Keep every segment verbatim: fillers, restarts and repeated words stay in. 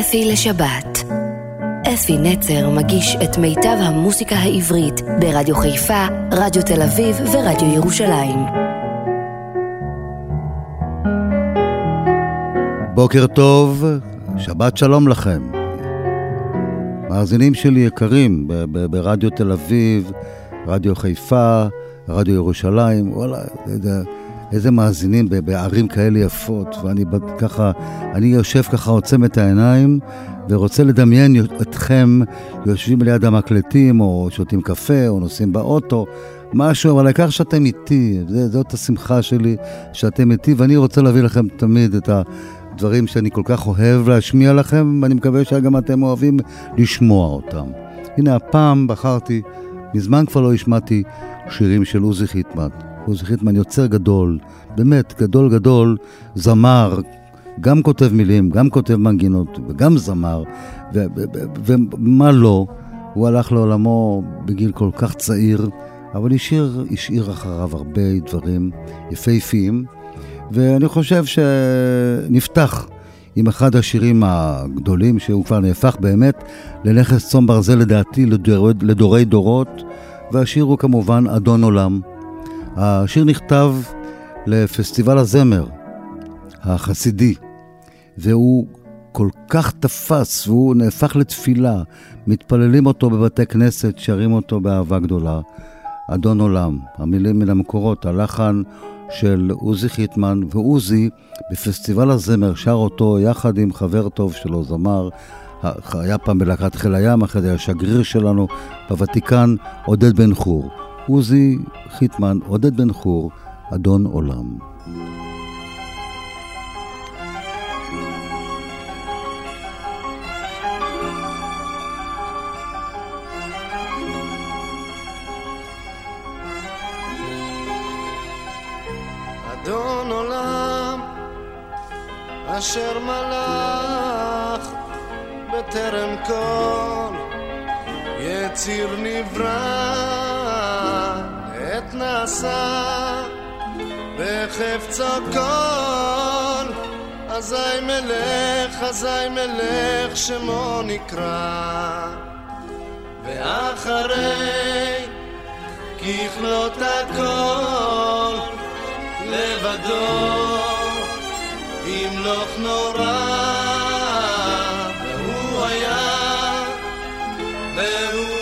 אפי לשבת. אפי נצר מגיש את מיטב המוסיקה העברית ברדיו חיפה, רדיו תל אביב ורדיו ירושלים. בוקר טוב, שבת שלום לכם. מאזינים שלי יקרים ברדיו תל אביב, רדיו חיפה, רדיו ירושלים, וואלה, זה... איזה מאזינים בערים כאלה יפות, ואני ככה, אני יושב ככה, עוצם את העיניים, ורוצה לדמיין אתכם יושבים ליד המקלטים, או שותים קפה, או נוסעים באוטו, משהו, אבל העיקר שאתם איתי, זה, זאת השמחה שלי, שאתם איתי, ואני רוצה להביא לכם תמיד את הדברים שאני כל כך אוהב להשמיע לכם, ואני מקווה שגם אתם אוהבים לשמוע אותם. הנה, הפעם בחרתי, מזמן כבר לא השמעתי שירים של עוזי חיטמן. עוזי חיטמן יוצר גדול, באמת גדול גדול, זמר, גם כותב מילים, גם כותב מנגינות, וגם זמר, ומה לא, הוא הלך לעולמו בגיל כל כך צעיר, אבל השאיר, השאיר אחריו הרבה דברים יפהפיים, ואני חושב שנפתח עם אחד השירים הגדולים, שהוא כבר נהפך באמת לנכס צום ברזל לדעתי, לדורי, לדורי דורות, והשיר הוא כמובן אדון עולם. השיר נכתב לפסטיבל הזמר החסידי, והוא כל כך תפס, והוא נהפך לתפילה, מתפללים אותו בבתי כנסת, שרים אותו באהבה גדולה. אדון עולם, המילים מן המקורות, הלחן של עוזי חיטמן, ועוזי בפסטיבל הזמר שר אותו יחד עם חבר טוב שלו, זמר, היה פעם בלהקת חיל הים, אחרי זה השגריר שלנו בוותיקן, עודד בן חור. עוזי חיטמן, עודד בן חור, אדון עולם. אדון עולם אשר מלך בטרם כל יציר נברא נעשה בחפצו כל, אזי מלך, אזי מלך שמו נקרא, ואחרי ככלות הכל לבדו ימלוך נורא, והוא היה והוא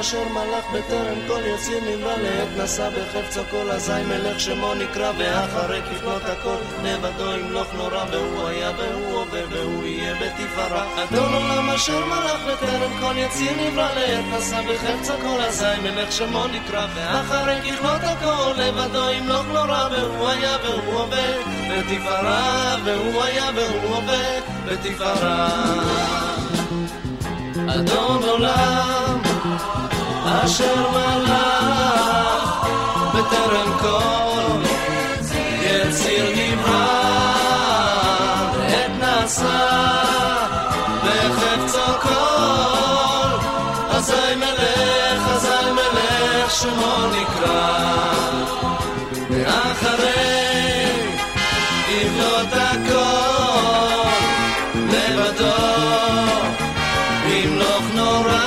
אשר מלך בטרם כל יציר נברא לעת נשא בחפצו כל אזי מלך שמו נקרא ואחרי ככלות הכל לבדו ימלוך נורא והוא היה והוא הווה והוא יהיה בתפארה אדון עולם אשר מלך בטרם כל יציר נברא לעת נשא בחפצו כל אזי מלך שמו נקרא ואחרי ככלות הכל לבדו ימלוך נורא והוא היה והוא הווה בתפארה והוא היה והוא הווה בתפארה אדון עולם אשר מלך בטרם כל יציר נברא עת נעשה בחפצו כל אזי מלך אזי מלך שמו נקרא ואחרי ככלות הכל לבדו ימלוך נורא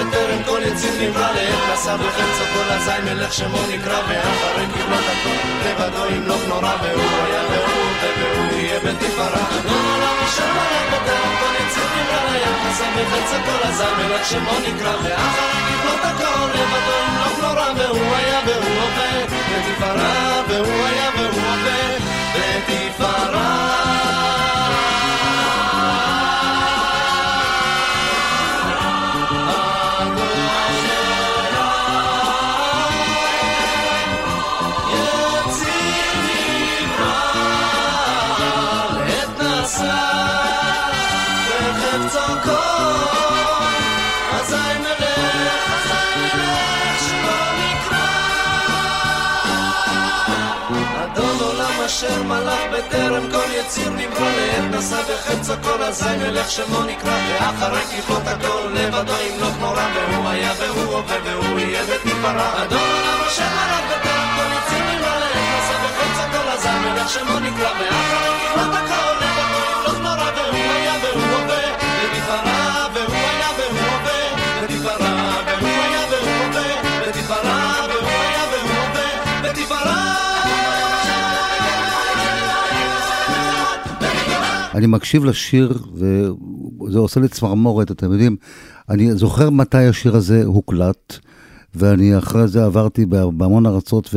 בטרם כל יציר נברא לעת נשא בחפצו כל אזי מלך שמו נקרא ואחרי ככלות הכל לבדו ימלוך נורא והוא היה והוא והוא יהיה בתפארה אדון עולם אשר מלך בטרם כל יציר נברא לעת נשא בחפצו כל אזי מלך שמו נקרא ואחרי ככלות הכל לבדו ימלוך נורא והוא היה והוא הווה בתפארה והוא היה והוא הווה בתפארה אזי מלך, אזי מלך, שמו נקרא אשר מלך בטרם כל יציר נברא לעת נסע בחצה כל הזין אלך שמו נקרא ואחרי כיפות הכל לבדו ימלוך נורא והוא היה והוא עובר והוא יהיה ותפרה אדון עולם אשר מלך בטרם כל יציר נברא לעת נסע בחצה כל הזין אלך שמו נקרא ואחרי כיפות הכל לבדו ימלוך נורא והוא היה והוא עובר ותפרה והוא היה והוא עובר ותפרה והוא היה והוא עובר ותפרה והוא היה והוא עובר ותפרה אני מקשיב לשיר, וזה עושה לי צמרמורת, אתם יודעים, אני זוכר מתי השיר הזה הוקלט, ואני אחרי זה עברתי בהמון ארצות,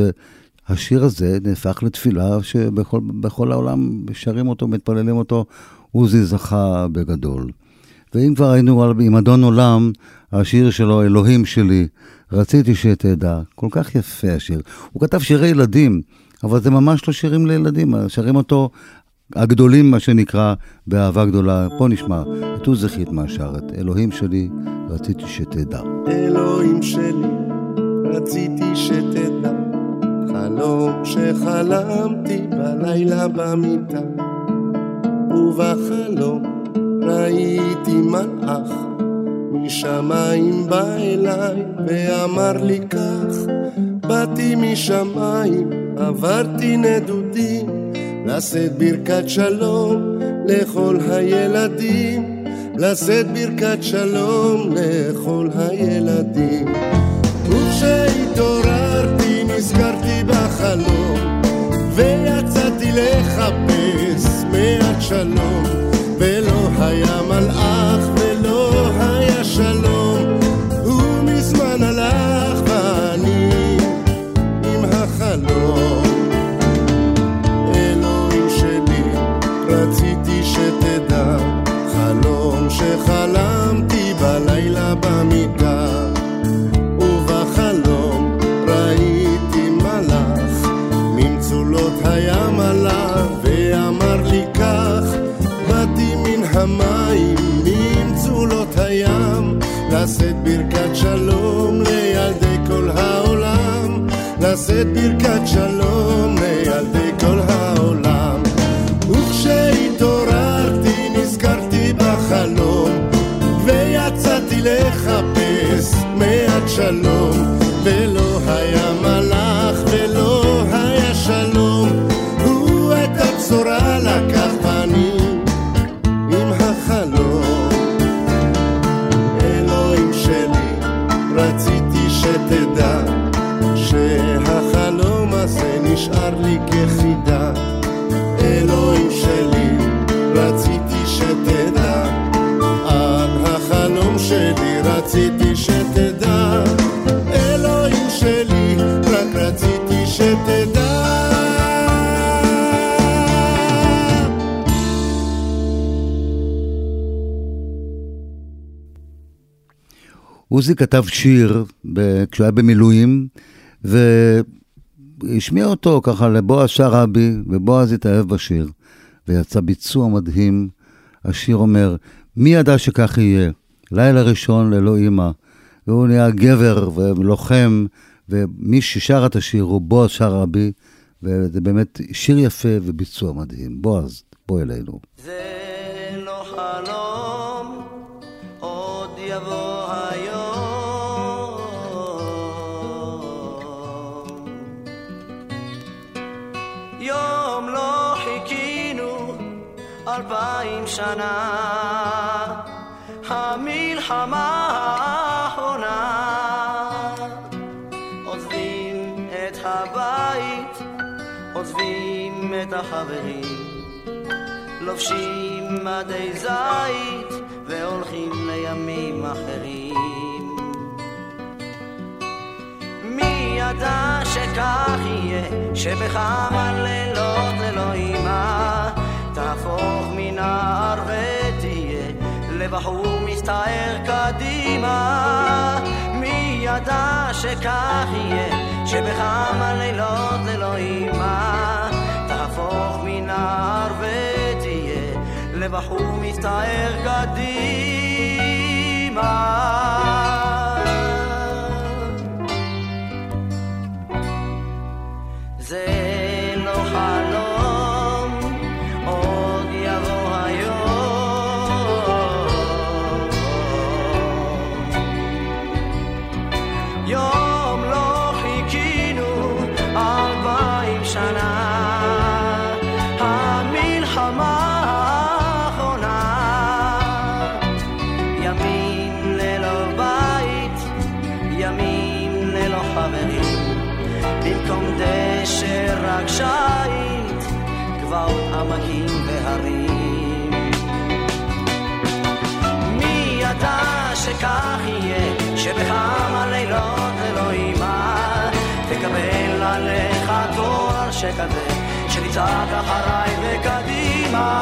והשיר הזה נהפך לתפילה, שבכל בכל העולם שרים אותו, מתפללים אותו, עוזי זכה בגדול. ואם כבר היינו על, עם אדון עולם, השיר שלו, אלוהים שלי, רציתי שתדע, כל כך יפה השיר. הוא כתב שירי ילדים, אבל זה ממש לא שירים לילדים, שרים אותו... הגדולים מה שנקרא באהבה גדולה פה נשמע את עוזי חיטמן שר את אלוהים שלי רציתי שתדע אלוהים שלי רציתי שתדע חלום שחלמתי בלילה במיטה ובחלום ראיתי מלאך משמיים בא אליי ואמר לי כך באתי משמיים עברתי נדודי לשאת ברכת שלום לכל הילדים לשאת ברכת שלום לכל הילדים וכשהתעוררתי נזכרתי בחלום ויצאתי לחפש מעט שלום ולא היה מלאך ולא היה שלום הוא מזמן הלך ואני עם החלום רציתי שתדע חלום שחלמתי בלילה במיטה ובחלום ראיתי מלאך ממצולות הים עלה ואמר לי כך באתי מן המים ממצולות הים לשאת ברכת שלום לילדי כל העולם לשאת ברכת שלום לילדי כל העולם כשהתעוררתי נזכרתי בחלום ויצאתי לחפש מעט שלום ולא היה מלאך ולא היה שלום הוא את הבשורה לקח ואני עם החלום אלוהים שלי רציתי שתדע שהחלום הזה נשאר לי כחידה אלוהים שלי רציתי שתדע על החלום שלי רציתי שתדע אלוהים שלי רק רציתי שתדע עוזי כתב שיר כשהוא היה במילואים ו... השמיע אותו ככה לבועז שרעבי, ובועז התאהב בשיר, ויצא ביצוע מדהים. השיר אומר, מי ידע שכך יהיה? לילה ראשון ללא אימא, והוא נהיה גבר ולוחם, ומי ששר את השיר הוא בועז שרעבי, וזה באמת שיר יפה וביצוע מדהים. בועז, בוא אלינו. זה לא חלום, עוד יבוא היום. יום לא חיכינו אלפיים שנה המלחמה האחרונה עוזבים את הבית עוזבים את החברים לובשים מדי זית והולכים לימים אחרים מי ידע שכך יהיה שבכמה לילות ללא אימא תהפוך מנער ותהיה לבחור מסתער קדימה מי ידע שכך יהיה שבכמה לילות ללא אימא תהפוך מנער ותהיה לבחור מסתער קדימה זה לא חלום יום לא חיכינו ארבעים שנה המלחמה האחרונה ימים ללא בית ימים ללא חברים במקום דשא רק שית כבר עמקים והרים מי ידע שכך יהיה שבכמה לילות אלוהימה תקבל עליך תואר שכזה שניצעת אחריי וקדימה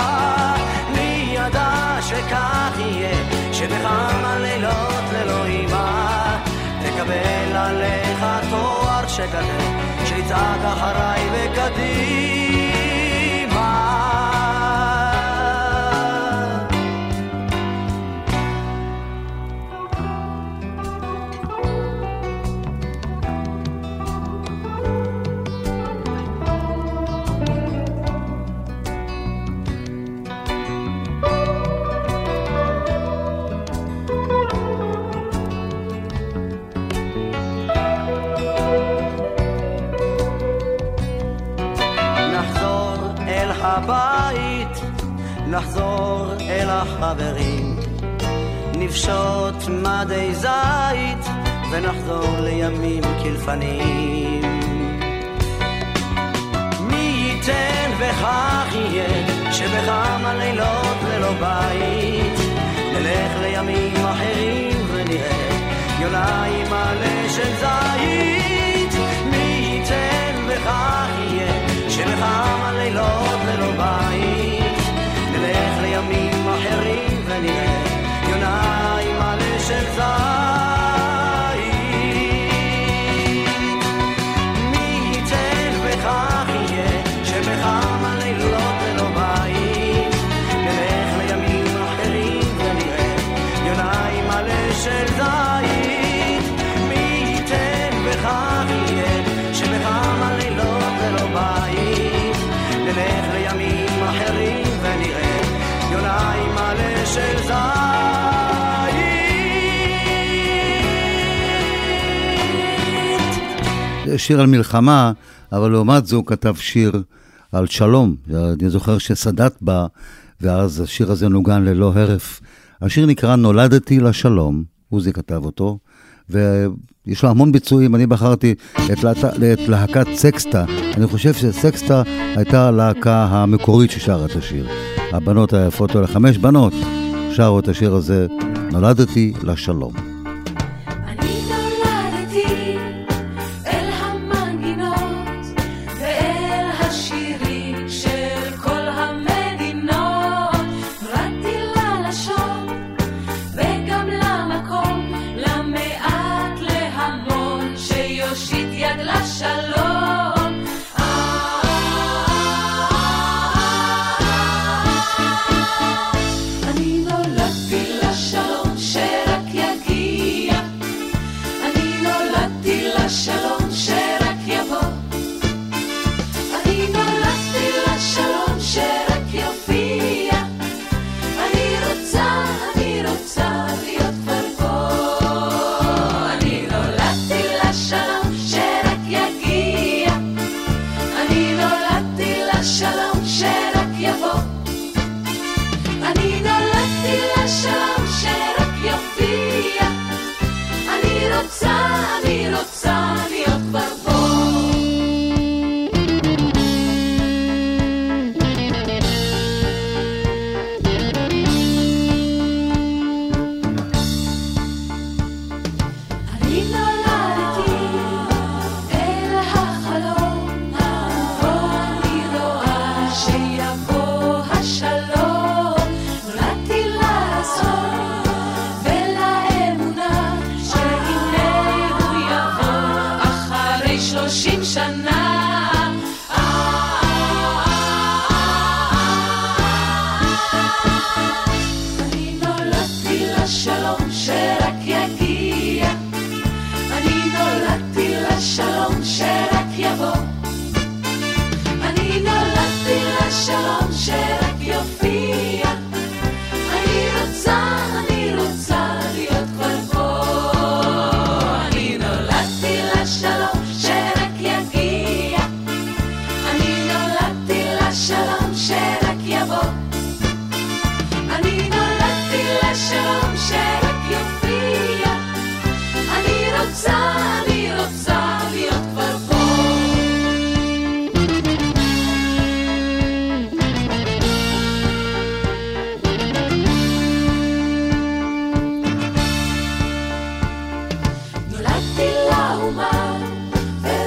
מי ידע שכך יהיה שבכמה לילות אלוהימה תקבל עליך תואר שכזה שניצעת אחריי וקדימה הבית נחזור אל החברים נפשוט מדי זית ונחזור לימים כלפנים מי ייתן וכך יהיה שבכמה לילות ללא בית נלך לימים אחרים ונראה יוליים מלא של זית מי ייתן וכך יהיה שבכמה לילות ללא בית נלך לימים אחרים ונראה יוניים מלא של זית מי ייתן וכך יהיה שבכמה לילות ללא בית נלך לימים אחרים ונראה יוניים מלא של זית מי ייתן וכך יהיה שבכמה לילות ללא בית נלך לימים אחרים ונראה יוניים מלא של זית. שיר על מלחמה, אבל לעומת זו כתב שיר על שלום. אני זוכר שסדת בה, ואז השיר הזה נוגן ללא הרף. השיר נקרא נולדתי לשלום, עוזי כתב אותו, ויש לו המון ביצועים. אני בחרתי את, לה... את להקת סקסטה. אני חושב שסקסטה הייתה הלהקה המקורית ששרה את השיר. הבנות היפות, אלה חמש בנות שרו את השיר הזה, נולדתי לשלום.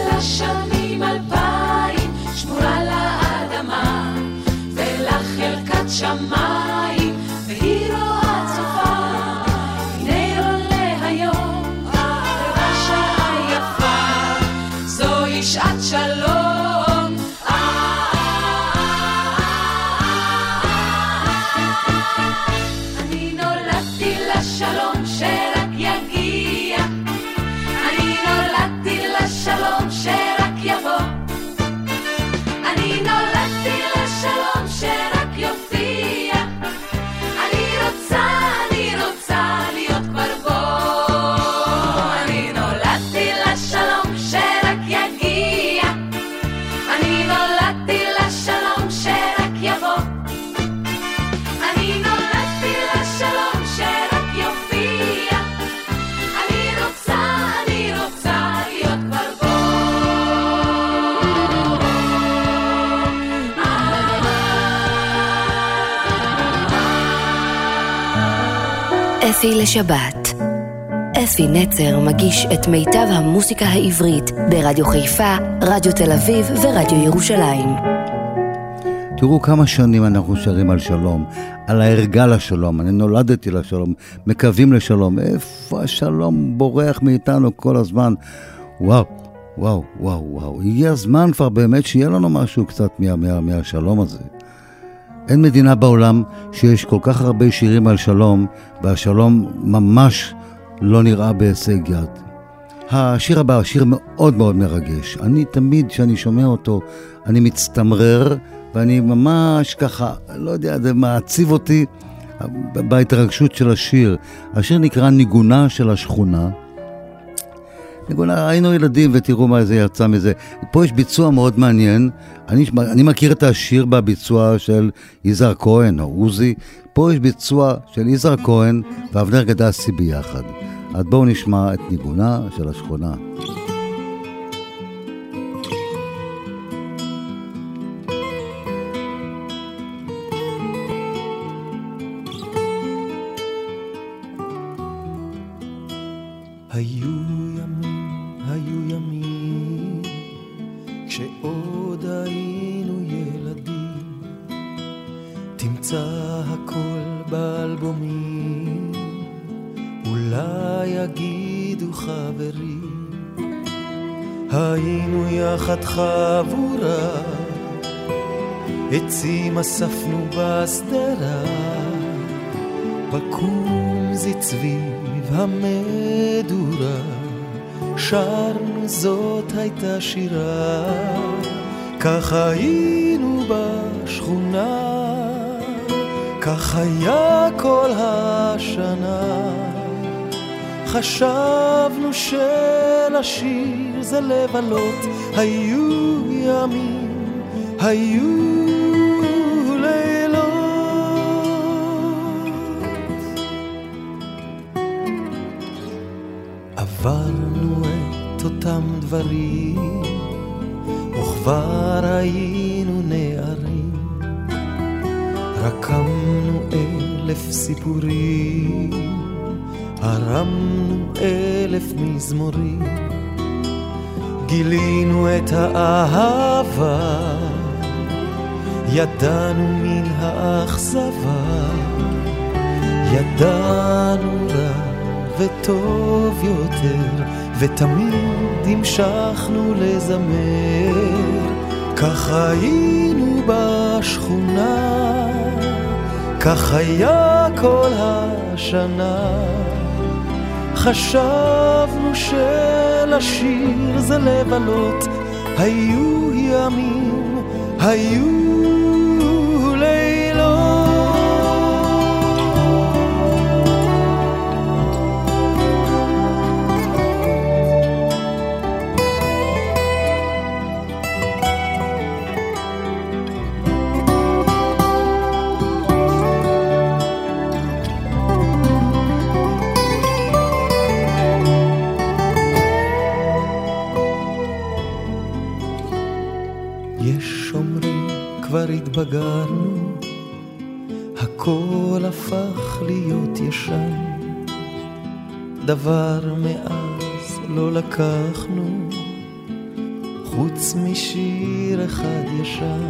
ולשנים אלפיים שמורה לאדמה ולחלקת שמיים והיא רואה צופה הנה עולה היום הרבה שעה יפה זוהי שעת שלום אני נולדתי לשלום שרק יגיע אני נולדתי לשלום שרק יבוא אני נולדתי לשלום שרק יופיע אני רוצה, אני רוצה להיות כבר בוא אני נולדתי לשלום שרק יגיע אני נולדתי לשלום שרק יבוא אני נולדתי לשלום שרק יופיע אני רוצה, אני רוצה להיות כבר בוא אפי לשבת. אפי נצר מגיש את מיטב המוסיקה העברית ברדיו חיפה, רדיו תל אביב ורדיו ירושלים. תראו כמה שנים אנחנו שרים על שלום, על הערגה לשלום, אני נולדתי לשלום, מקווים לשלום, איפה השלום בורח מאיתנו כל הזמן. וואו, וואו, וואו, וואו, יהיה הזמן כבר באמת שיהיה לנו משהו קצת מה, מה, מהשלום הזה. אין מדינה בעולם שיש כל כך הרבה שירים על שלום, והשלום ממש לא נראה בהישג יד. השיר הבא, שיר מאוד מאוד מרגש. אני תמיד כשאני שומע אותו, אני מצטמרר, ואני ממש ככה, לא יודע, זה מעציב אותי בהתרגשות של השיר. השיר נקרא ניגונה של השכונה. היינו ילדים ותראו מה זה יצא מזה. פה יש ביצוע מאוד מעניין. אני, אני מכיר את השיר בביצוע של יזהר כהן או עוזי. פה יש ביצוע של יזהר כהן ואבנר גדסי ביחד. אז בואו נשמע את ניגונה של השכונה. אספנו בסדרה בקומזי צביב המדורה שרנו זאת הייתה שירה כך היינו בשכונה כך היה כל השנה חשבנו שלשיר זה לבלות היו ימים היו עברנו את אותם דברים וכבר היינו נערים רקמנו אלף סיפורים הרמנו אלף מזמורים גילינו את האהבה ידענו מן האכזבה ידענו רק וטוב יותר ותמיד המשכנו לזמר כך היינו בשכונה כך היה כל השנה חשבנו שלשיר זה לבלות היו ימים היו התבגרנו, הכל הפך להיות ישן, דבר מאז לא לקחנו חוץ משיר אחד ישן,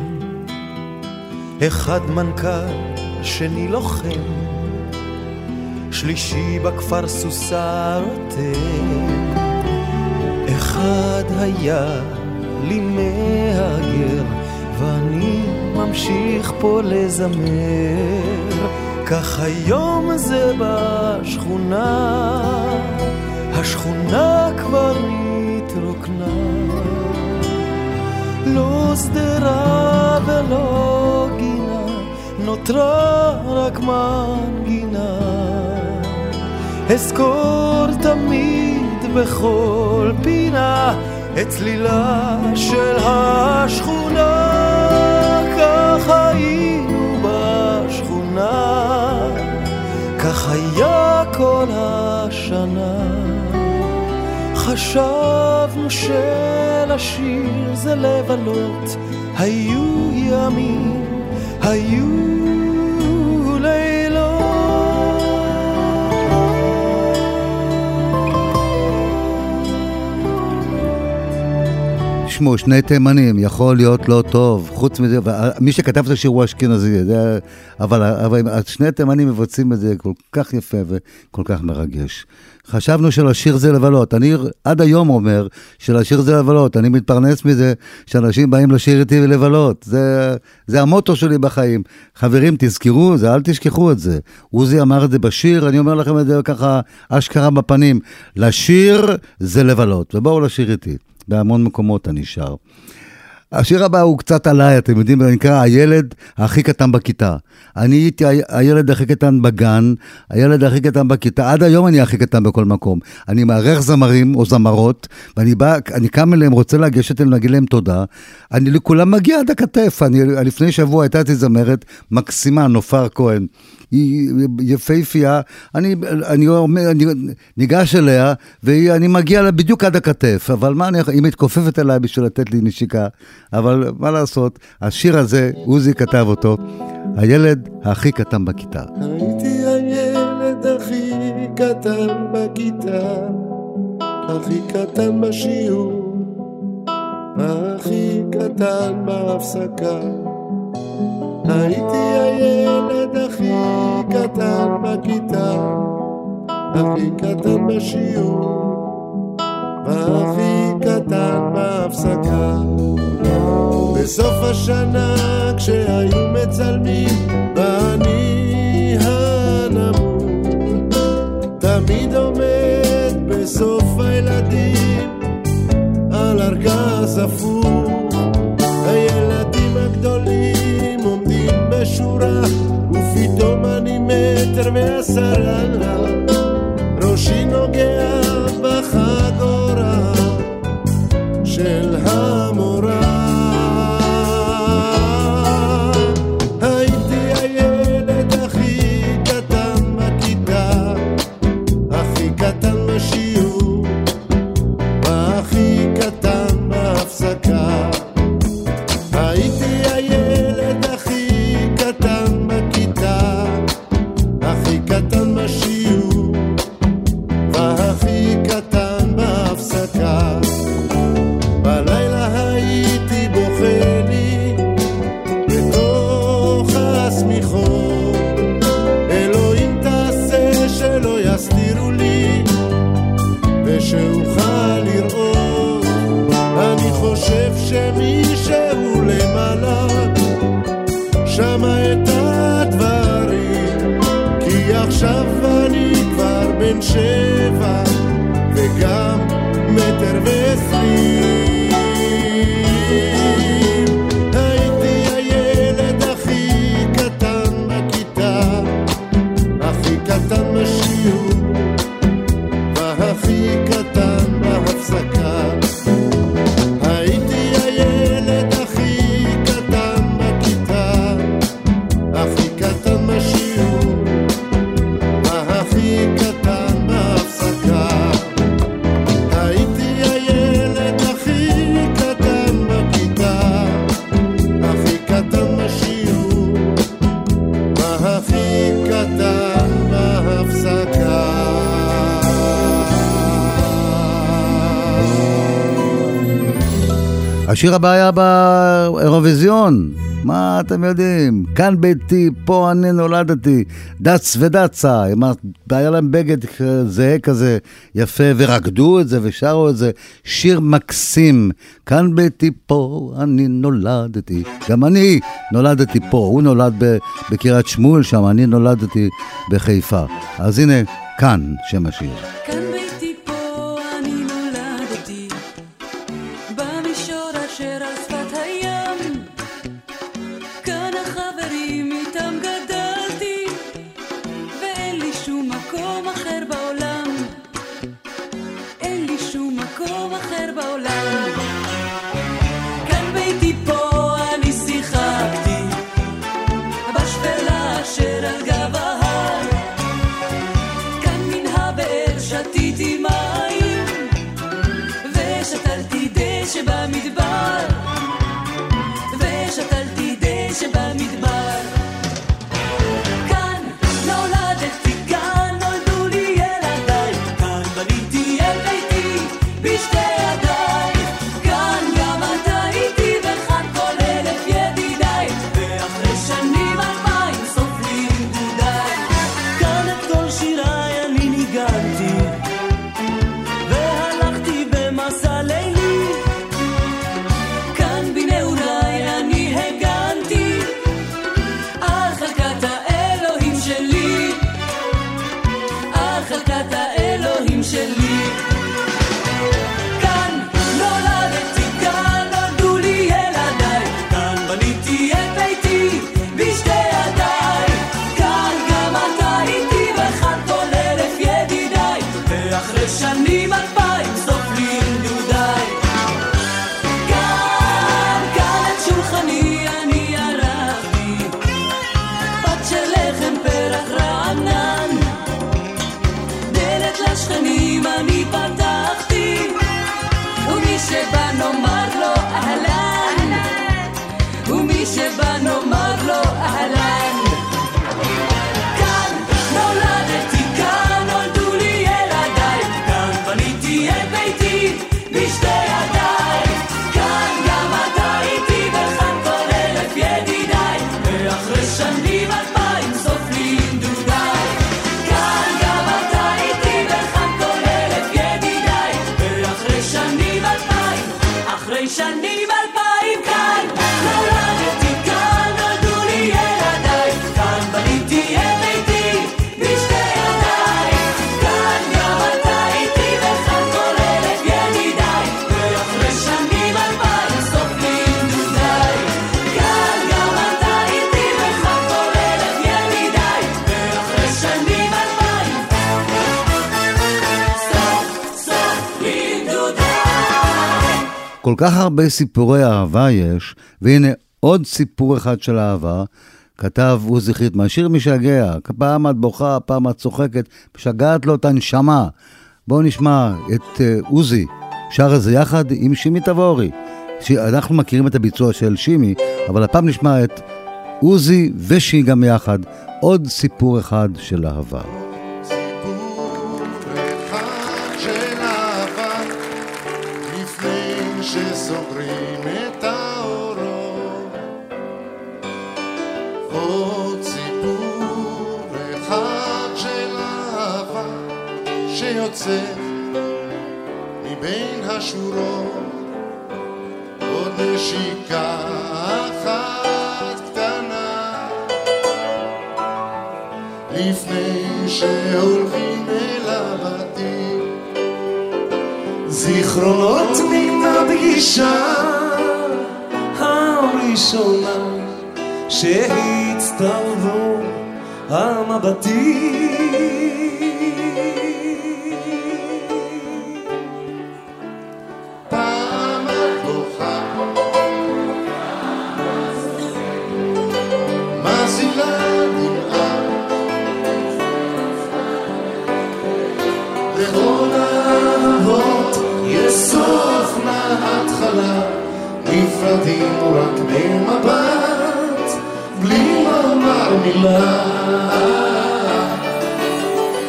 אחד מנכ"ל, שני לוחם, שלישי בכפר סוסה רותם. אחד היה לי מהגר ואני ממשיך פה לזמר, כך היום זה בשכונה, השכונה כבר התרוקנה, לא סדרה ולא גינה, נותרה רק מנגינה. אזכור תמיד בכל פינה את צלילה של השכונה, כך היינו בשכונה, כך היה כל השנה. חשבנו שלשיר זה לבלות, היו ימים, היו שמו, שני תימנים, יכול להיות לא טוב, חוץ מזה, מי שכתב את השיר הוא אשכנזי, זה, אבל, אבל שני תימנים מבוצעים את זה כל כך יפה וכל כך מרגש. חשבנו שלשיר זה לבלות, אני עד היום אומר שלשיר זה לבלות, אני מתפרנס מזה שאנשים באים לשיר איתי ולבלות, זה, זה המוטו שלי בחיים. חברים, תזכרו זה, אל תשכחו את זה. עוזי אמר את זה בשיר, אני אומר לכם את זה ככה אשכרה בפנים, לשיר זה לבלות, ובואו לשיר איתי. בהמון מקומות אני שר. השיר הבא הוא קצת עליי, אתם יודעים, אני נקרא הילד הכי קטן בכיתה. אני הייתי הילד הכי קטן בגן, הילד הכי קטן בכיתה, עד היום אני הכי קטן בכל מקום. אני מערך זמרים או זמרות, ואני בא, אני קם אליהם, רוצה להגשת אליהם, להגיד להם תודה. אני לכולם מגיע עד הכתף. אני, לפני שבוע הייתה תזמרת מקסימה, נופר כהן. היא יפהפייה, אני, אני, אני ניגש אליה, ואני מגיע לה בדיוק עד הכתף, אבל מה, אני, היא מתכופפת אליי בשביל לתת לי נשיקה, אבל מה לעשות, השיר הזה, עוזי כתב אותו, הילד הכי קטן בכיתה. הייתי הילד הכי קטן בכיתה, הכי קטן בשיעור, הכי קטן בהפסקה. הייתי הילד הכי קטן בכיתה, הכי קטן בשיעור, והכי קטן בהפסקה. בסוף השנה כשהיו מצלמים ואני הנמוך, תמיד עומד בסוף הילדים על ארגז ספור. הילדים הגדולים עומדים בשורה ופתאום אני מטר ועשרה, ראשי נוגע בחגורה של המורה. הייתי הילד הכי קטן בכיתה, הכי קטן בשיעור, והכי קטן בהפסקה. הייתי הילד הכי קטן בכיתה, הכי קטן בשיעור, והכי קטן בהפסקה. בלילה הייתי בוכה לי בתוך הסמיכות, אלוהים תעשה שלא יסתירו לי ושאוכל לראות. אני חושב שמישהו למעלה שמע את הדברים, כי עכשיו אני כבר בן שבע וגם מטר ועשרים. השיר הבעיה באירוויזיון, מה אתם יודעים? כאן ביתי, פה אני נולדתי, דץ ודצה, היה להם בגד זהה כזה יפה, ורקדו את זה ושרו את זה, שיר מקסים, כאן ביתי, פה אני נולדתי, גם אני נולדתי פה, הוא נולד בקריית שמואל שם, אני נולדתי בחיפה, אז הנה כאן שם השיר. כל כך הרבה סיפורי אהבה יש, והנה עוד סיפור אחד של אהבה, כתב עוזי חיטמן, שיר משגע, פעם את בוכה, פעם את צוחקת, משגעת לו את הנשמה. בואו נשמע את עוזי, שר הזה יחד עם שימי תבורי. אנחנו מכירים את הביצוע של שימי, אבל הפעם נשמע את עוזי ושי גם יחד, עוד סיפור אחד של אהבה. שסוגרים את האורות, עוד סיפור אחד של אהבה שיוצאת מבין השורות, עוד נשיקה אחת קטנה לפני שהולכים אל הבתים, זיכרונות מ הפגישה הראשונה שהצטרבו המבטים, פעם הבוכה, מזילה דמעה לכל האהבות יסוד ההתחלה, נפרדים רק במבט בלי לומר מילה,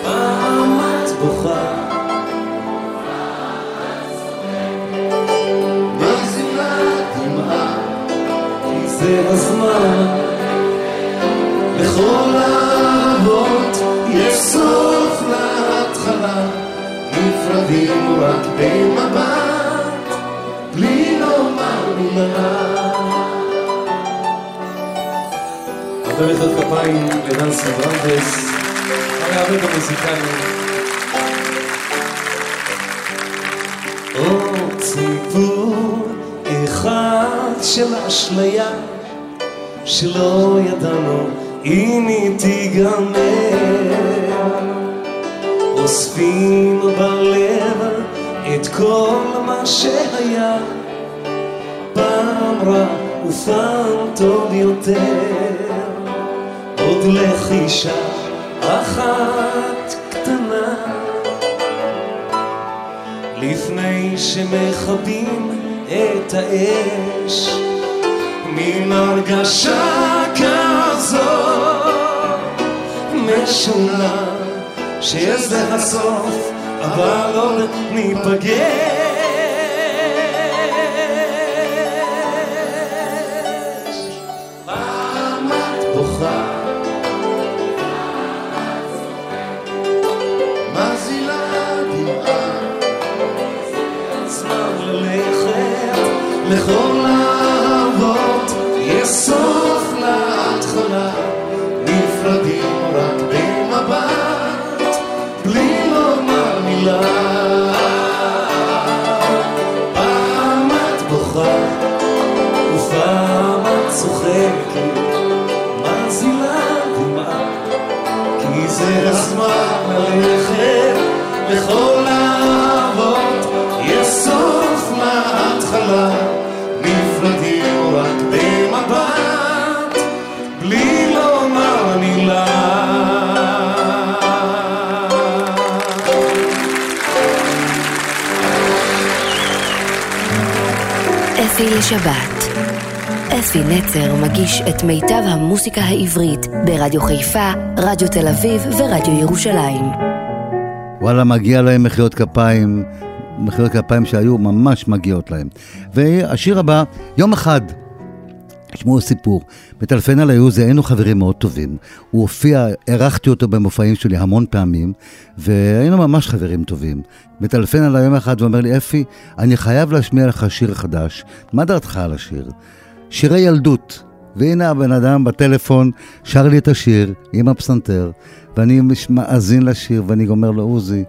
פעם את בוכה, פעם את צוחקת, מזילה של הזמן. בכל האבות יש סוף להתחלה, נפרדים רק במבט, בלי לומר מילה. הרבה מחיאות כפיים לדן סברנדס, הרעיון המוזיקלי. ציבור אחד של אשליה שלא ידענו אם היא תיגמר, אוספים בלב את כל מה שהיה פעם רע ופעם טוב יותר, עוד לחישה אחת קטנה לפני שמכבים את האש. מין הרגשה כזאת משונה שזה הסוף, אבל עוד ניפגש. פעם את בוכה, פעם את זוכרת, מזילה דמעה, לכל האבות יש סוף להתחלה, נפרדים רק במבט, בלי לומר מילה. פעם את בוכה ופעם את צוחקת, מזילה דמעה, כי זה הזמן ללכת. לכל האבות יש סוף להתחלה, נפרדים רק במבט, בלי לומר מילה. אפי לשבת. אפי נצר מגיש את מיטב המוסיקה העברית ברדיו חיפה, רדיו תל אביב ורדיו ירושלים. וואלה, מגיע להם מחיאות כפיים, מחיאות כפיים שהיו ממש מגיעות להם. והשיר הבא, יום אחד, שמעו סיפור, מטלפן עליי עוזי, היינו חברים מאוד טובים, הוא הופיע, ערכתי אותו במופעים שלי המון פעמים, והיינו ממש חברים טובים. מטלפן עליי יום אחד ואומר לי, אפי, אני חייב להשמיע לך שיר חדש, מה דעתך על השיר? שירי ילדות. והנה הבן אדם בטלפון שר לי את השיר עם הפסנתר, ואני מאזין לשיר ואני אומר לו, עוזי,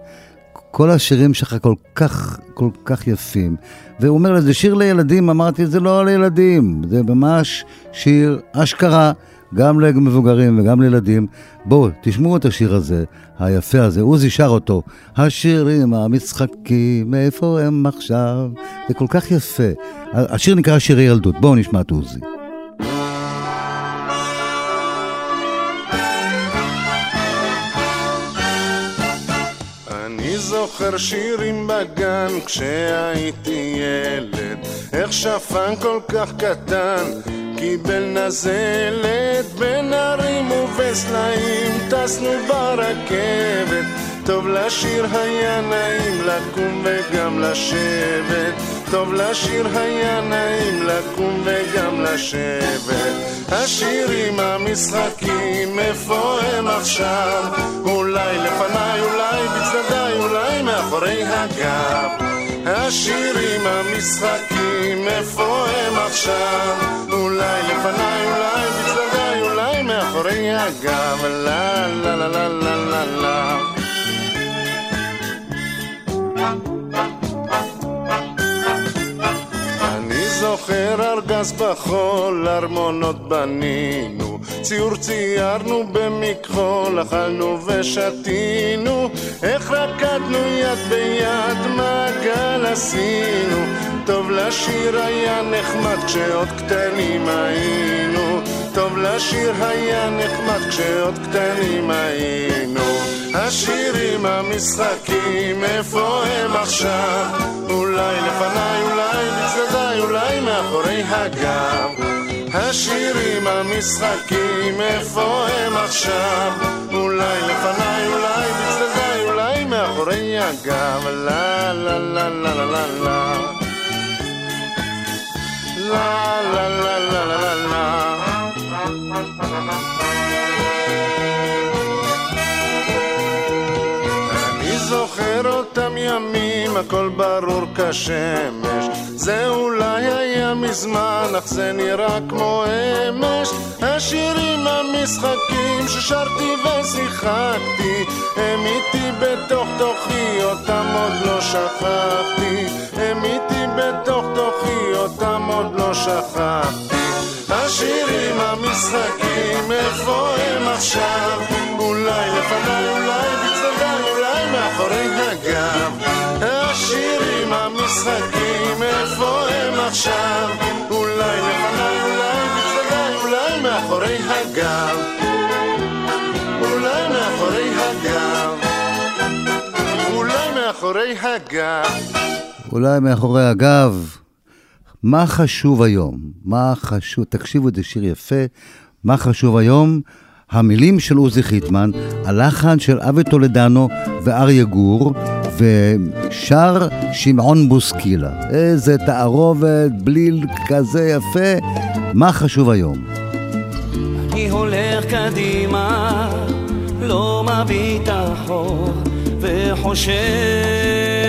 כל השירים שלך כל כך, כל כך יפים. והוא אומר, זה שיר לילדים. אמרתי, זה לא לילדים, זה ממש שיר אשכרה, גם למבוגרים וגם לילדים. בואו, תשמעו את השיר הזה, היפה הזה, עוזי שר אותו. השירים, המשחקים, איפה הם עכשיו? זה כל כך יפה. השיר נקרא שירי ילדות, בואו נשמע את עוזי. זוכר שירים בגן כשהייתי ילד, איך שפן כל כך קטן קיבל נזלת, בין ערים ובסלעים טסנו ברכבת, טוב לשיר היה נעים לקום וגם לשבת, טוב לשיר היה נעים לקום וגם לשבת. השירים המשחקים איפה הם עכשיו? אולי לפניי, אולי בצדדיי, אולי מאחורי הגב. השירים המשחקים איפה הם עכשיו? אולי לפניי, אולי בצדדיי, אולי מאחורי הגב. לה לה לה לה לה לה זוכר ארגז בחול, ארמונות בנינו, ציור ציירנו במכחול, אכלנו ושתינו, איך רקדנו יד ביד, מעגל עשינו, טוב לשיר היה נחמד כשעוד קטנים היינו, טוב לשיר היה נחמד כשעוד קטנים היינו. השירים המשחקים איפה הם עכשיו? אולי לפניי, אולי בצדדיי, אולי מאחורי הגב. השירים המשחקים איפה הם עכשיו? אולי לפניי, אולי בצדדיי, אולי מאחורי הגב. לה לה לה לה לה לה לה לה לה לה לה לה אני זוכר אותם ימים, הכל ברור כשמש. זה אולי היה מזמן, אך זה נראה כמו אמש. השירים המשחקים ששרתי ושיחקתי, הם איתי בתוך תוכי, אותם עוד לא שכחתי. הם איתי בתוך תוכי, אותם עוד לא שכחתי. השירים המשחקים, איפה הם עכשיו? אולי לפניי, אולי בצדדיי, אולי מאחורי הגב. השירים המשחקים, איפה הם עכשיו? אולי לפניי, אולי בצדדיי, אולי מאחורי הגב. אולי מאחורי הגב. אולי מאחורי הגב. אולי מאחורי הגב. מה חשוב היום? מה חשוב? תקשיבו, זה שיר יפה. מה חשוב היום? המילים של עוזי חיטמן, הלחן של אבי תולדנו ואריה גור, ושר שמעון בוסקילה. איזה תערובת, בליל כזה יפה. מה חשוב היום? אני הולך קדימה, לא מביט אחור, וחושב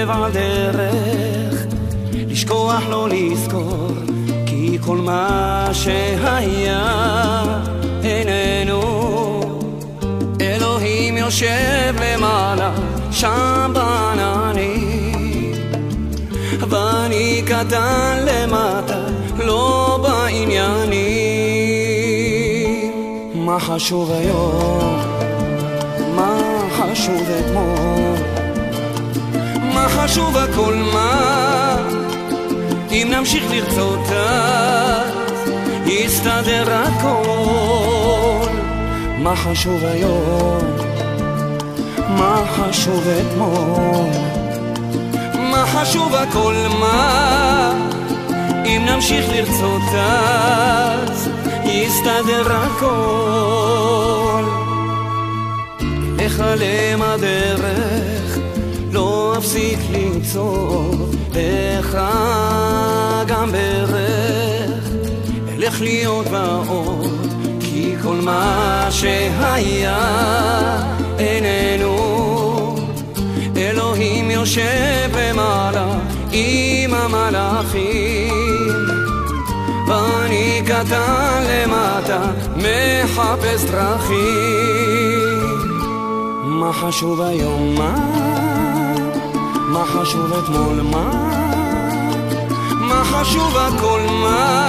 על דרך לשכוח, לא לזכור, כי כל מה שהיה איננו. אלוהים יושב למעלה, שם בעננים, ואני קטן למטה, לא בעניינים. מה חשוב היום? מה חשוב אתמול? מה חשוב הכל? מה אם נמשיך לרצות, אז יסתדר הכל. מה חשוב היום? מה חשוב אתמול? מה חשוב הכל? מה אם נמשיך לרצות, אז יסתדר הכל. לחלם הדרך, לא אפסיק למצוא לך גם ברך. אלך להיות באור, כי כל מה שהיה איננו. אלוהים יושב למעלה עם המלאכים, ואני קטן למטה מחפש דרכים. מה חשוב היום? מה? מה חשוב אתמול? מה? מה חשוב הכל? מה?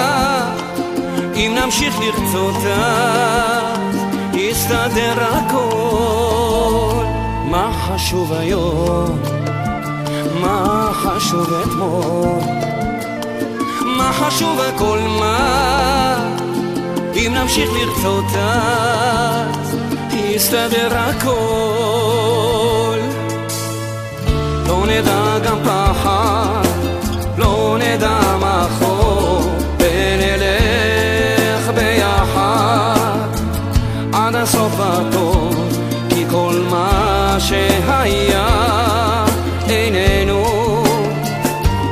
אם נמשיך לרצות, אז יסתדר הכל. מה חשוב היום? מה חשוב אתמול? מה חשוב הכל? מה? אם נמשיך לרצות, אז יסתדר הכל. לא נדע גם פחד, לא נדע מחור, ונלך ביחד עד הסוף הטוב, כי כל מה שהיה איננו.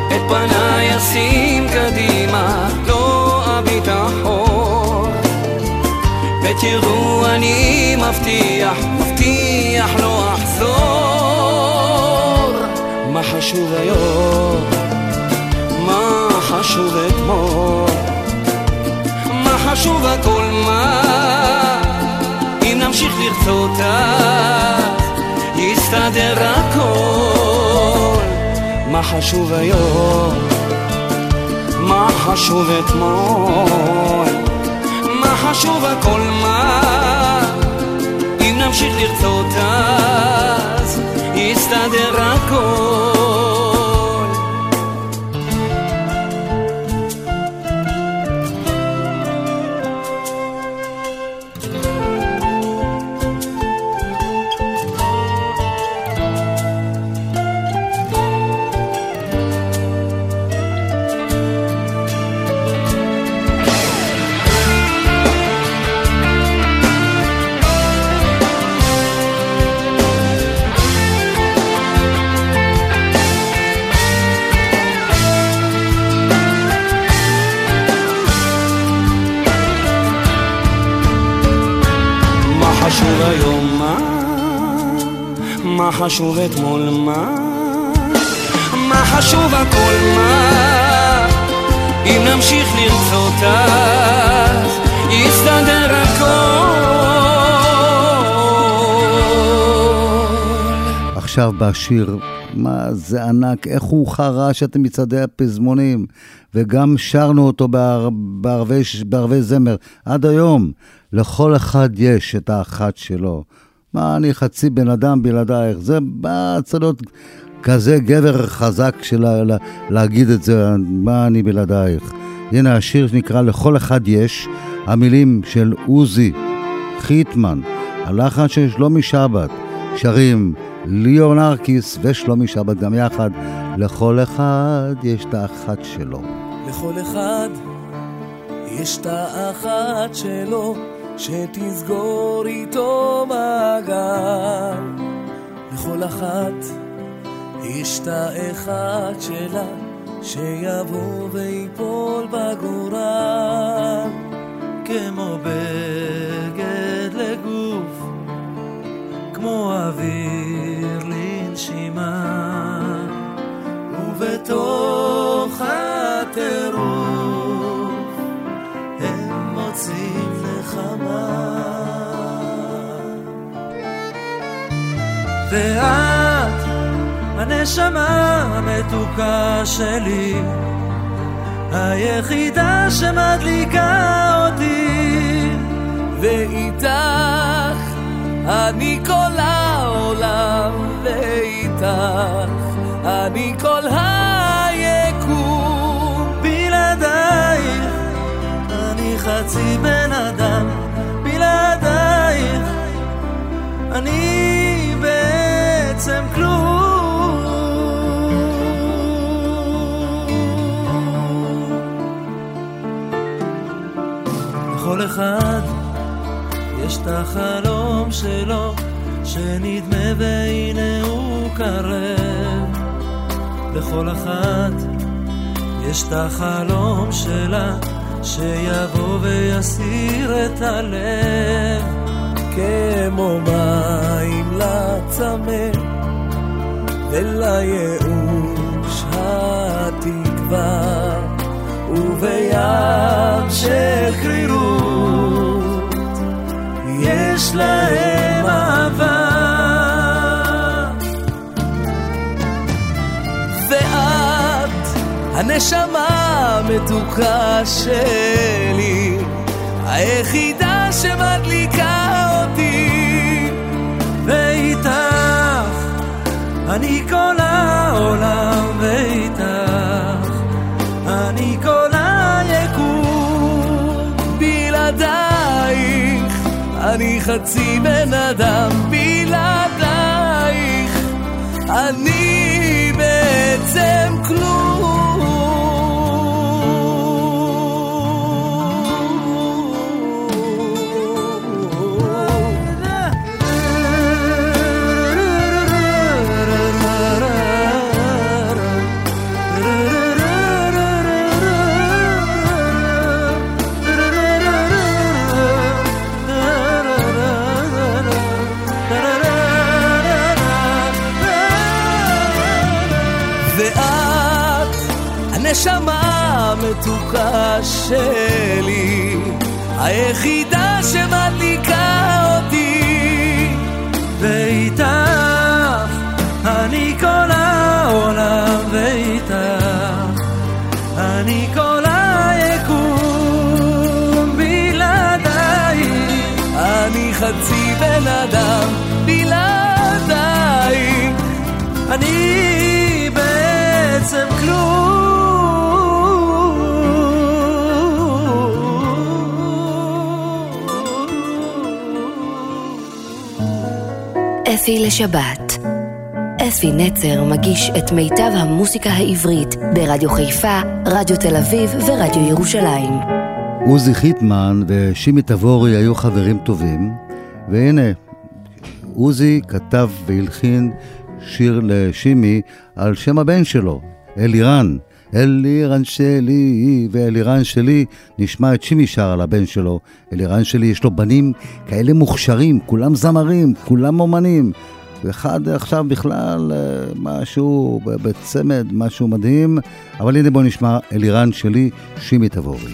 את פניי אשים קדימה, לא אביט אחור, ותראו אני מבטיח, מבטיח לא אחזור. מה חשוב היום? מה חשוב אתמול? מה חשוב הכל? מה? אם נמשיך לרצות, אז יסתדר הכל. מה חשוב היום? מה חשוב אתמול? מה חשוב הכל? מה? אם נמשיך לרצות, אז יסתדר הכל. חשוב היום מה? מה חשוב אתמול מה? מה חשוב הכל מה? אם נמשיך לרצות אז יסתדר הכל. עכשיו בשיר, מה זה ענק, איך הוא חרש את מצעדי הפזמונים, וגם שרנו אותו בערבי, בערבי זמר עד היום. לכל אחד יש את האחת שלו. מה, אני חצי בן אדם בלעדייך, זה בהצלות כזה גבר חזק של להגיד את זה, מה אני בלעדייך. הנה השיר שנקרא לכל אחד יש, המילים של עוזי חיטמן, הלחן של שלומי שבת, שרים ליאור נרקיס ושלומי שבת גם יחד. לכל אחד יש את האחת שלו, לכל אחד יש את האחת שלו, שתסגור איתו מעגל. לכל אחת יש את האחת שלה, שיבוא ויפול בגורל. כמו בגד לגוף, כמו אוויר לנשימה, ובתוך הטירוף הם מוצאים נחמה. ואת הנשמה המתוקה שלי, היחידה שמדליקה אותי, ואיתך אני כל העולם, ואיתך אני כל היקום. בלעדייך אני חצי בן אדם, בלעדייך אני בעצם כלום. לכל אחד יש את החלום שלו, שנדמה והנה הוא קרב. לכל אחת יש את החלום שלה, שיבוא ויסיר את הלב. כמו מים לצמא ולייאוש התקווה, ובים של קרירות יש להם אהבה. ואת הנשמה המתוקה שלי, היחידה שמדליקה אותי, ואיתך אני כל העולם, ואיתך אני כל היקום. בלעדיי אני חצי בן אדם, בלעדייך אני בעצם כלום. הנשמה מתוקה שלי, היחידה שמדליקה אותי, ואיתך אני כל העולם, ואיתך אני כל היקום. בלעדייך אני חצי בן אדם, בלעדייך אני בעצם כלום. אפי לשבת. אפי נצר מגיש את מיטב המוסיקה העברית ברדיו חיפה, רדיו תל אביב ורדיו ירושלים. עוזי חיטמן ושימי תבורי היו חברים טובים, והנה עוזי כתב והלחין שיר לשימי על שם הבן שלו, אלירן, אלירן שלי, ואלירן שלי, נשמע את שימי שר על הבן שלו. אלירן שלי, יש לו בנים כאלה מוכשרים, כולם זמרים, כולם אומנים. ואחד עכשיו בכלל משהו בצמד, משהו מדהים. אבל הנה בוא נשמע אלירן שלי, שימי תבורי.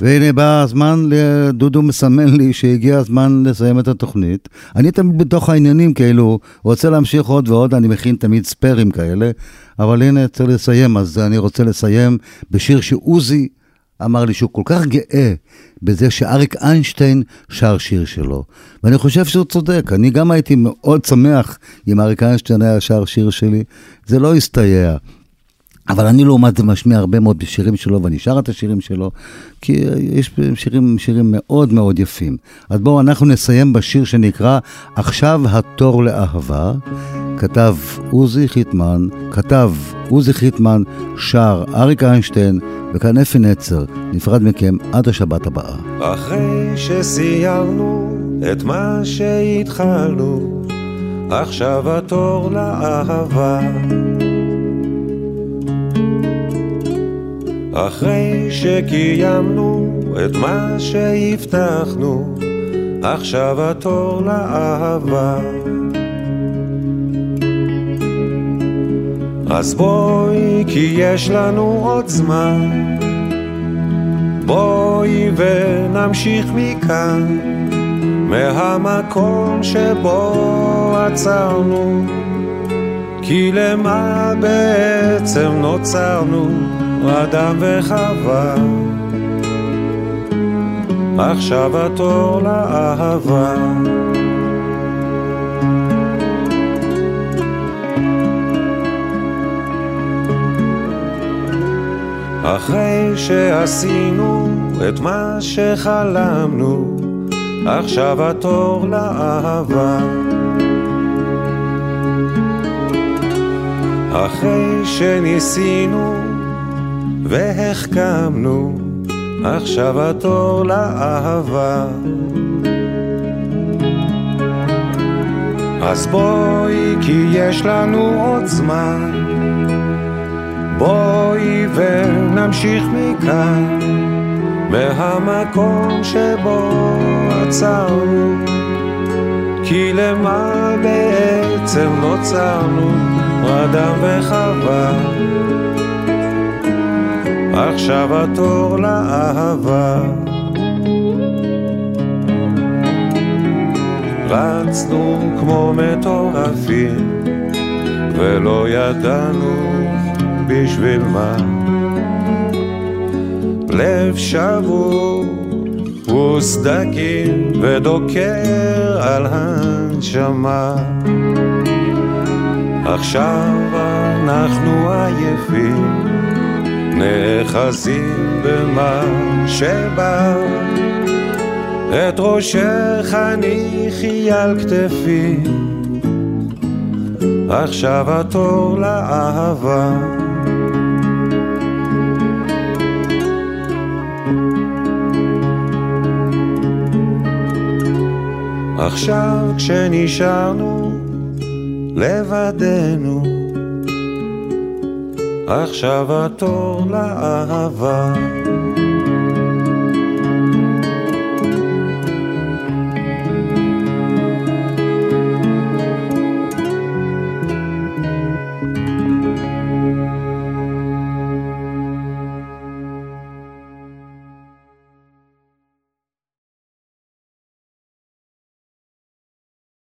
והנה בא הזמן, דודו מסמן לי שהגיע הזמן לסיים את התוכנית. אני תמיד בתוך העניינים כאילו, רוצה להמשיך עוד ועוד, אני מכין תמיד ספרים כאלה, אבל הנה צריך לסיים, אז אני רוצה לסיים בשיר שעוזי אמר לי שהוא כל כך גאה בזה שאריק איינשטיין שר שיר שלו. ואני חושב שהוא צודק, אני גם הייתי מאוד שמח אם אריק איינשטיין היה שר שיר שלי, זה לא הסתייע. אבל אני לעומת זה משמיע הרבה מאוד בשירים שלו, ואני שר את השירים שלו, כי יש שירים, שירים מאוד מאוד יפים. אז בואו אנחנו נסיים בשיר שנקרא עכשיו התור לאהבה, כתב עוזי חיטמן, כתב עוזי חיטמן, שר אריק איינשטיין, וכאן אפי נצר, נפרד מכם עד השבת הבאה. אחרי שסיימנו את מה שהתחלנו, עכשיו התור לאהבה. אחרי שקיימנו את מה שהבטחנו, עכשיו התור לאהבה. אז בואי כי יש לנו עוד זמן, בואי ונמשיך מכאן, מהמקום שבו עצרנו, כי למה בעצם נוצרנו, אדם וחווה. עכשיו התור לאהבה. אחרי שעשינו את מה שחלמנו, עכשיו התור לאהבה. אחרי שניסינו והחכמנו, עכשיו התור לאהבה. אז בואי כי יש לנו עוד זמן, בואי ונמשיך מכאן, מהמקום שבו עצרנו, כי למה בעצם נוצרנו, אדם וחווה. עכשיו התור לאהבה. רצנו כמו מטורפים ולא ידענו בשביל מה, לב שבור וסדקים ודוקר על הנשמה. עכשיו אנחנו עייפים, נאחזים במה שבא, את ראשך הניחי על כתפי. עכשיו התור לאהבה. עכשיו כשנשארנו לבדנו, עכשיו התור לאהבה.